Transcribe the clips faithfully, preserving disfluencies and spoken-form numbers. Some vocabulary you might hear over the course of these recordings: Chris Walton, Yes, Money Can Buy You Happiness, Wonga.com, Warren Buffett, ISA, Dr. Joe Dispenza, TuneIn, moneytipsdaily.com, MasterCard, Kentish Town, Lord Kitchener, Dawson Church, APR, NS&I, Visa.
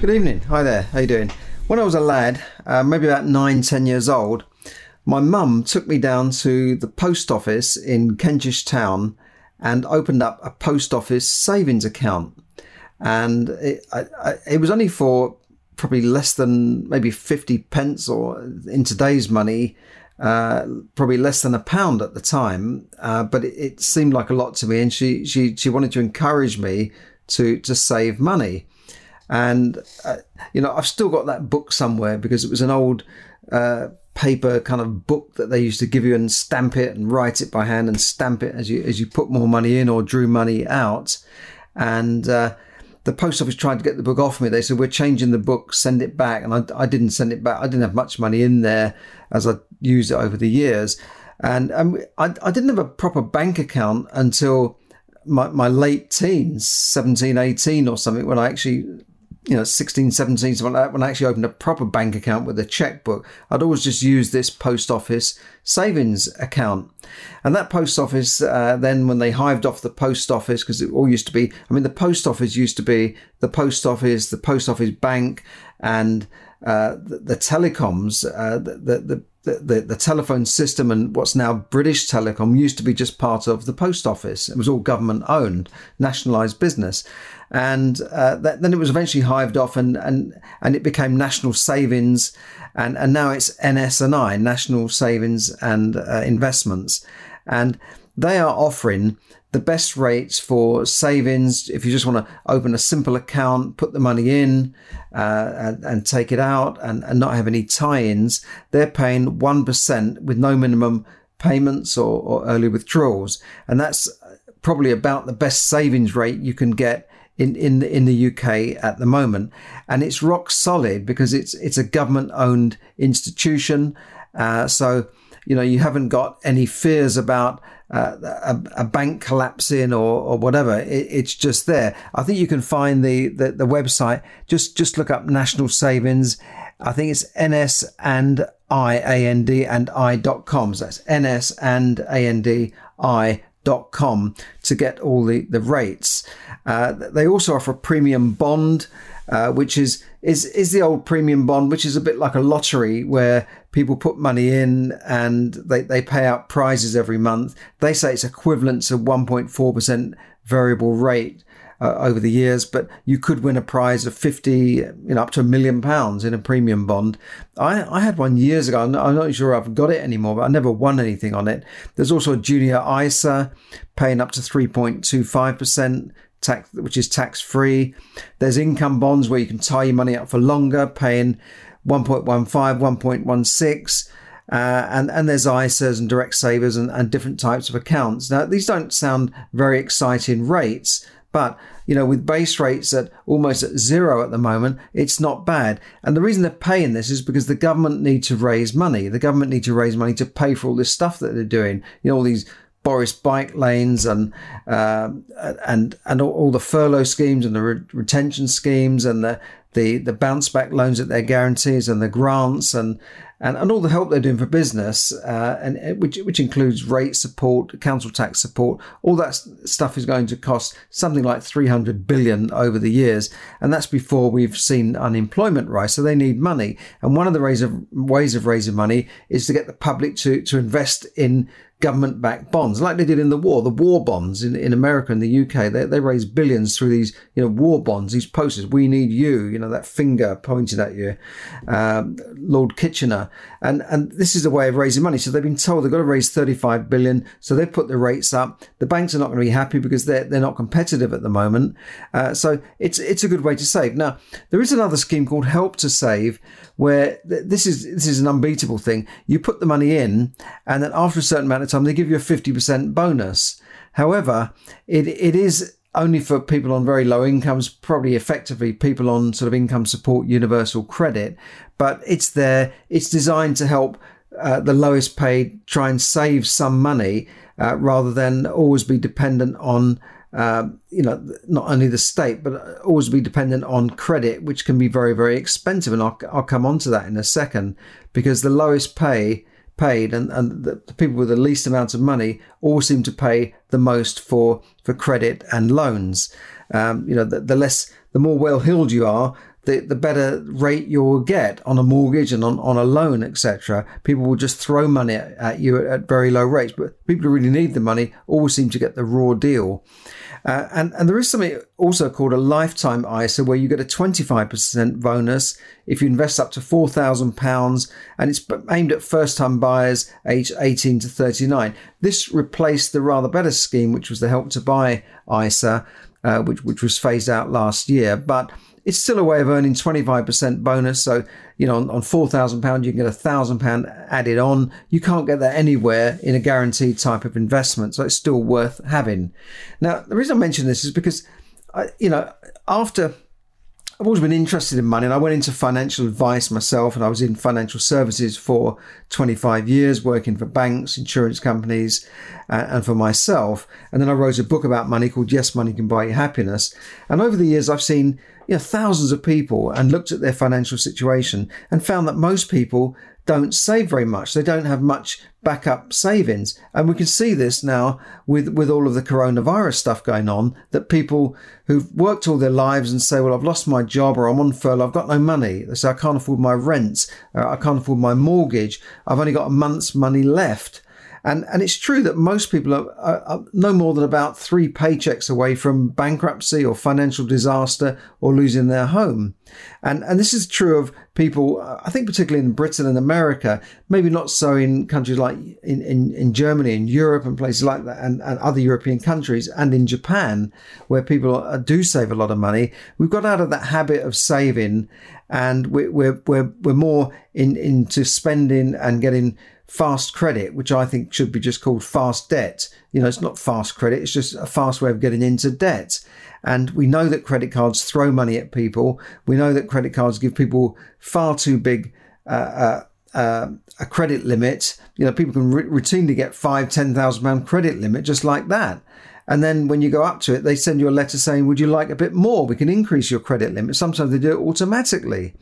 Good evening. Hi there. How you doing? When I was a lad, uh, maybe about nine, ten years old, my mum took me down to the post office in Kentish Town and opened up a post office savings account. And it, I, I, it was only for probably less than maybe fifty pence, or in today's money, uh, probably less than a pound at the time. Uh, but it, it seemed like a lot to me, and she she she wanted to encourage me to to save money. And, uh, you know, I've still got that book somewhere, because it was an old uh, paper kind of book that they used to give you and stamp it and write it by hand and stamp it as you as you put more money in or drew money out. And uh, the post office tried to get the book off me. They said, "We're changing the book, send it back." And I, I didn't send it back. I didn't have much money in there as I used it over the years. And, and I, I didn't have a proper bank account until my, my late teens, seventeen, eighteen or something, when I actually... you know, sixteen, seventeen, something like that, when I actually opened a proper bank account with a checkbook. I'd always just use this post office savings account. And that post office, uh, then when they hived off the post office, because it all used to be, I mean, the post office used to be the post office, the post office bank, and uh, the, the telecoms, uh, the, the, the, the, the telephone system, and what's now British Telecom used to be just part of the post office. It was all government owned, nationalised business. And uh, that, then it was eventually hived off, and, and, and it became National Savings, and, and now it's N S and I, National Savings and uh, Investments. And they are offering the best rates for savings. If you just want to open a simple account, put the money in uh, and, and take it out and, and not have any tie-ins, they're paying one percent with no minimum payments or, or early withdrawals. And that's probably about the best savings rate you can get in in the, in the U K at the moment. And it's rock solid, because it's it's a government owned institution. Uh, so, you know, you haven't got any fears about uh, a, a bank collapsing or, or whatever. It, it's just there. I think you can find the, the, the website. Just just look up National Savings. I think it's N S and I dot com. So that's N S and I dot com. Dot com to get all the, the rates. Uh, they also offer a premium bond, uh, which is, is is the old premium bond, which is a bit like a lottery where people put money in and they, they pay out prizes every month. They say it's equivalent to one point four percent variable rate uh, over the years, but you could win a prize of fifty, you know, up to a million pounds in a premium bond. I, I had one years ago. I'm not sure I've got it anymore, but I never won anything on it. There's also a junior I S A paying up to three point two five percent tax, which is tax free. There's income bonds where you can tie your money up for longer, paying one point one five, one point one six. Uh, and, and there's I S As and direct savers and, and different types of accounts. Now, these don't sound very exciting rates, but, you know, with base rates at almost at zero at the moment, it's not bad. And the reason they're paying this is because the government need to raise money. The government need to raise money to pay for all this stuff that they're doing. You know, all these Boris bike lanes and uh, and and all the furlough schemes and the re- retention schemes and the, the, the bounce back loans that they're guarantees and the grants and and, and all the help they're doing for business, uh, and which which includes rate support, council tax support. All that stuff is going to cost something like three hundred billion over the years, and that's before we've seen unemployment rise. So they need money, and one of the ways of ways of raising money is to get the public to to invest in government-backed bonds, like they did in the war, the war bonds in, in America and the U K. They they raised billions through these, you know, war bonds, these posters, "We need you," you know, that finger pointed at you, um, Lord Kitchener. And and this is a way of raising money. So they've been told they've got to raise thirty-five billion. So they put the rates up. The banks are not going to be happy because they're, they're not competitive at the moment. Uh, so it's it's a good way to save. Now, there is another scheme called Help to Save, where th- this is this is an unbeatable thing. You put the money in, and then after a certain amount of time, they give you a fifty percent bonus. However, it it is only for people on very low incomes, probably effectively people on sort of income support universal credit. But it's there. It's designed to help uh, the lowest paid try and save some money uh, rather than always be dependent on, uh, you know, not only the state, but always be dependent on credit, which can be very, very expensive. And I'll, I'll come on to that in a second, because the lowest pay paid and, and the people with the least amount of money all seem to pay the most for for credit and loans. Um, you know, the, the less, the more well-heeled you are, the, the better rate you'll get on a mortgage and on, on a loan, et cetera. People will just throw money at, at you at, at very low rates, but people who really need the money always seem to get the raw deal. Uh, and, and there is something also called a lifetime I S A, where you get a twenty-five percent bonus if you invest up to four thousand pounds, and it's aimed at first-time buyers aged eighteen to thirty-nine. This replaced the rather better scheme, which was the Help to Buy I S A, uh, which, which was phased out last year. But it's still a way of earning twenty-five percent bonus. So, you know, on, on four thousand pounds, you can get a one thousand pounds added on. You can't get that anywhere in a guaranteed type of investment. So it's still worth having. Now, the reason I mention this is because, I, you know, after I've always been interested in money, and I went into financial advice myself, and I was in financial services for twenty-five years, working for banks, insurance companies, uh, and for myself. And then I wrote a book about money called Yes, Money Can Buy You Happiness. And over the years, I've seen, you know, thousands of people and looked at their financial situation and found that most people don't save very much. They don't have much backup savings. And we can see this now with, with all of the coronavirus stuff going on, that people who've worked all their lives and say, well, I've lost my job, or I'm on furlough, I've got no money. They say, I can't afford my rent. Uh, I can't afford my mortgage. I've only got a month's money left. And and it's true that most people are, are, are no more than about three paychecks away from bankruptcy or financial disaster or losing their home. And and this is true of people, I think, particularly in Britain and America, maybe not so in countries like in, in, in Germany and Europe and places like that, and, and other European countries, and in Japan, where people are, do save a lot of money. We've got out of that habit of saving, and we're we're we're, we're more in, into spending and getting fast credit, which I think should be just called fast debt. You know, it's not fast credit, it's just a fast way of getting into debt. And we know that credit cards throw money at people. We know that credit cards give people far too big uh, uh, uh, a credit limit. You know, people can r- routinely get five, ten thousand pound credit limit just like that. And then when you go up to it, they send you a letter saying, would you like a bit more? We can increase your credit limit. Sometimes they do it automatically.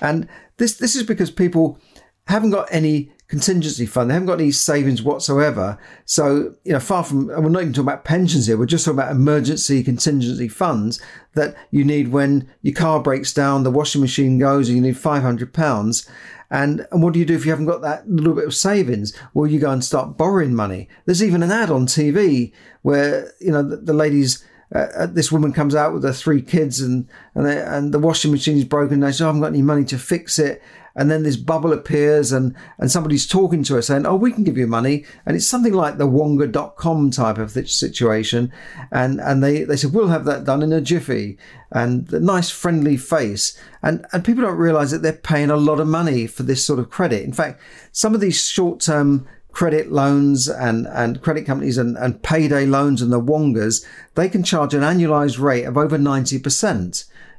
And this this is because people haven't got any contingency fund. They haven't got any savings whatsoever. So, you know, far from, and we're not even talking about pensions here, we're just talking about emergency contingency funds that you need when your car breaks down, the washing machine goes, and you need five hundred pounds. And, and what do you do if you haven't got that little bit of savings? Well, you go and start borrowing money. There's even an ad on T V where, you know, the, the ladies, Uh, this woman comes out with her three kids, and and, they, and the washing machine is broken. They say, oh, I haven't got any money to fix it. And then this bubble appears, and, and somebody's talking to her saying, oh, we can give you money. And it's something like the Wonga dot com type of situation. And and they, they said, we'll have that done in a jiffy. And the nice friendly face. And, and people don't realize that they're paying a lot of money for this sort of credit. In fact, some of these short-term credit loans and, and credit companies and, and payday loans and the Wongas, they can charge an annualized rate of over ninety percent.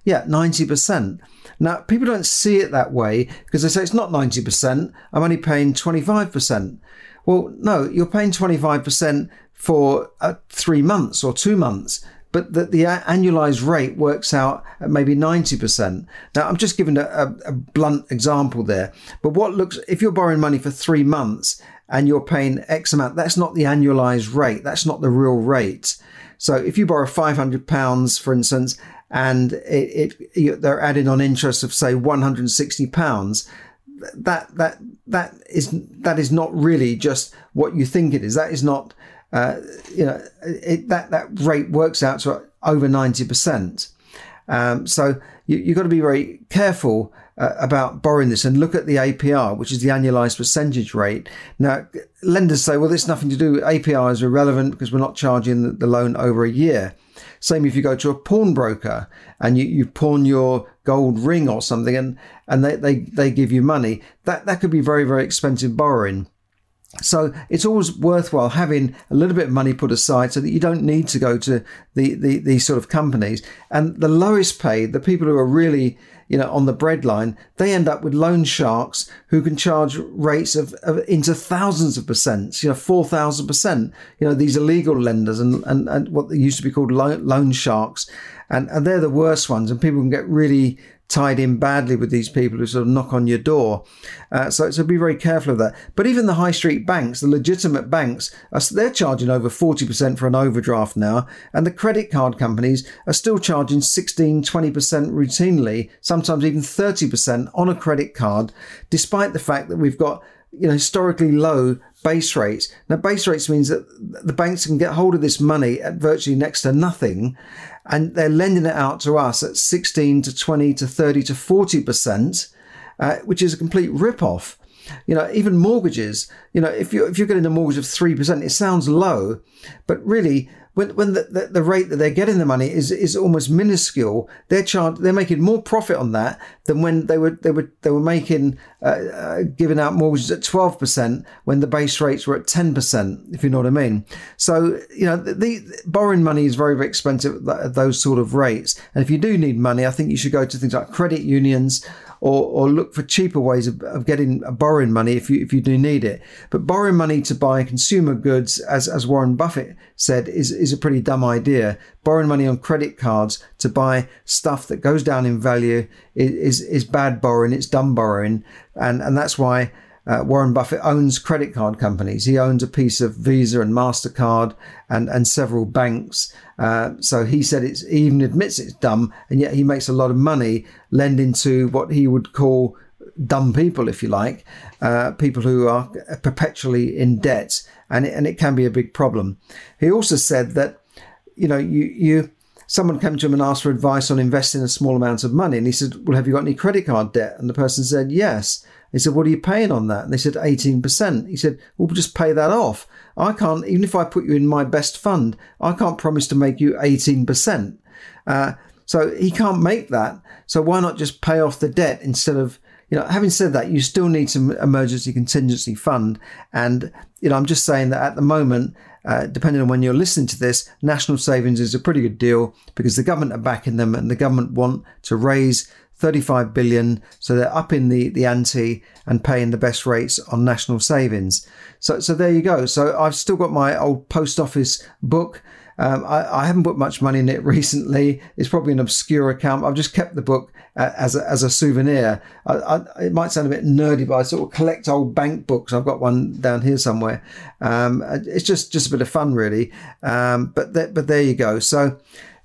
Yeah, ninety percent. Now, people don't see it that way because they say it's not ninety percent. I'm only paying twenty-five percent. Well, no, you're paying twenty-five percent for uh, three months or two months. But that the annualized rate works out at maybe ninety percent. Now, I'm just giving a, a, a blunt example there. But what looks, if you're borrowing money for three months and you're paying X amount, that's not the annualized rate. That's not the real rate. So if you borrow five hundred pounds, for instance, and it, it you, they're adding on interest of, say, one hundred sixty pounds, that that that is that is not really just what you think it is. That is not. Uh, you know, it, that, that rate works out to over ninety percent. Um, so you, you've got to be very careful uh, about borrowing this, and look at the A P R, which is the annualized percentage rate. Now, lenders say, well, there's nothing to do with A P R, is irrelevant because we're not charging the, the loan over a year. Same if you go to a pawnbroker and you, you pawn your gold ring or something, and, and they, they, they give you money. That, that could be very, very expensive borrowing. So it's always worthwhile having a little bit of money put aside so that you don't need to go to the, the these sort of companies. And the lowest paid, the people who are really, you know, on the breadline, they end up with loan sharks who can charge rates of, of into thousands of percent, you know, four thousand percent. You know, these illegal lenders and, and, and what used to be called loan, loan sharks. And, and they're the worst ones. And people can get really tied in badly with these people who sort of knock on your door. Uh, so, so be very careful of that. But even the high street banks, the legitimate banks, are, they're charging over forty percent for an overdraft now. And the credit card companies are still charging sixteen, twenty percent routinely, sometimes even thirty percent on a credit card, despite the fact that we've got, you know, historically low base rates. Now, base rates means that the banks can get hold of this money at virtually next to nothing, and they're lending it out to us at sixteen to twenty to thirty to forty percent, uh, which is a complete rip-off. You know, even mortgages, you know, if you're, if you're getting a mortgage of three percent, it sounds low, but really, when when the, the, the rate that they're getting the money is is almost minuscule, they're charged, they're making more profit on that than when they were they were they were making uh, uh, giving out mortgages at twelve percent when the base rates were at ten percent, if you know what I mean. So, you know, the, the borrowing money is very, very expensive at those sort of rates. And if you do need money, I think you should go to things like credit unions, or or look for cheaper ways of, of getting uh, borrowing money if you if you do need it. But borrowing money to buy consumer goods, as as Warren Buffett said, is is a pretty dumb idea. Borrowing money on credit cards to buy stuff that goes down in value is is, is bad borrowing. It's dumb borrowing, and and that's why uh, Warren Buffett owns credit card companies. He owns a piece of Visa and MasterCard and and several banks. Uh, so he said it's he even admits it's dumb, and yet he makes a lot of money lending to what he would call dumb people, if you like, uh, people who are perpetually in debt, and it, and it can be a big problem. He also said that, you know, you you someone came to him and asked for advice on investing a small amount of money, and he said, "Well, have you got any credit card debt?" And the person said, "Yes." He said, "What are you paying on that?" And they said, eighteen percent. He said, "Well, we'll just pay that off. I can't, even if I put you in my best fund, I can't promise to make you eighteen percent. Uh, so he can't make that. So why not just pay off the debt instead of, you know, having said that, you still need some emergency contingency fund. And, you know, I'm just saying that at the moment, uh, depending on when you're listening to this, national savings is a pretty good deal because the government are backing them and the government want to raise thirty-five billion. So they're upping the, the ante and paying the best rates on national savings. So, so there you go. So I've still got my old post office book. Um, I, I haven't put much money in it recently. It's probably an obscure account. I've just kept the book as a, as a souvenir. I, I, it might sound a bit nerdy, but I sort of collect old bank books. I've got one down here somewhere. Um, it's just, just a bit of fun, really. Um, but th- but there you go. So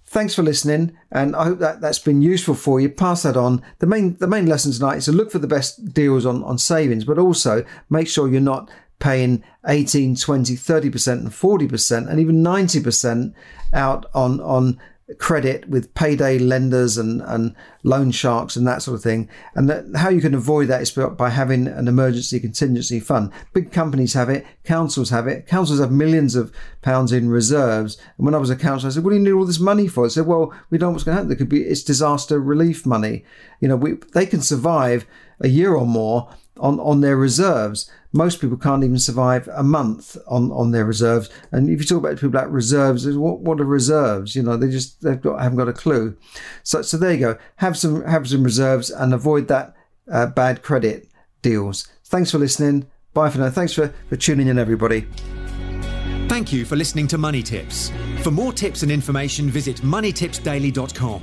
thanks for listening, and I hope that that's been useful for you. Pass that on. The main the main lesson tonight is to look for the best deals on, on savings, but also make sure you're not paying eighteen, twenty, thirty percent and forty percent and even ninety percent out on on credit with payday lenders and, and loan sharks and that sort of thing. And that, how you can avoid that is by having an emergency contingency fund. Big companies have it. Councils have it. Councils have millions of pounds in reserves. And when I was a councillor, I said, "What do you need all this money for?" I said, "Well, we don't know what's going to happen. There could be, it's disaster relief money. You know, we, they can survive a year or more on, on their reserves. Most people can't even survive a month on, on their reserves. And if you talk about people like reserves, what what are reserves? You know, they just they've got haven't got a clue. So so there you go. Have some have some reserves and avoid that uh, bad credit deals. Thanks for listening. Bye for now. Thanks for, for tuning in, everybody. Thank you for listening to Money Tips. For more tips and information, visit money tips daily dot com.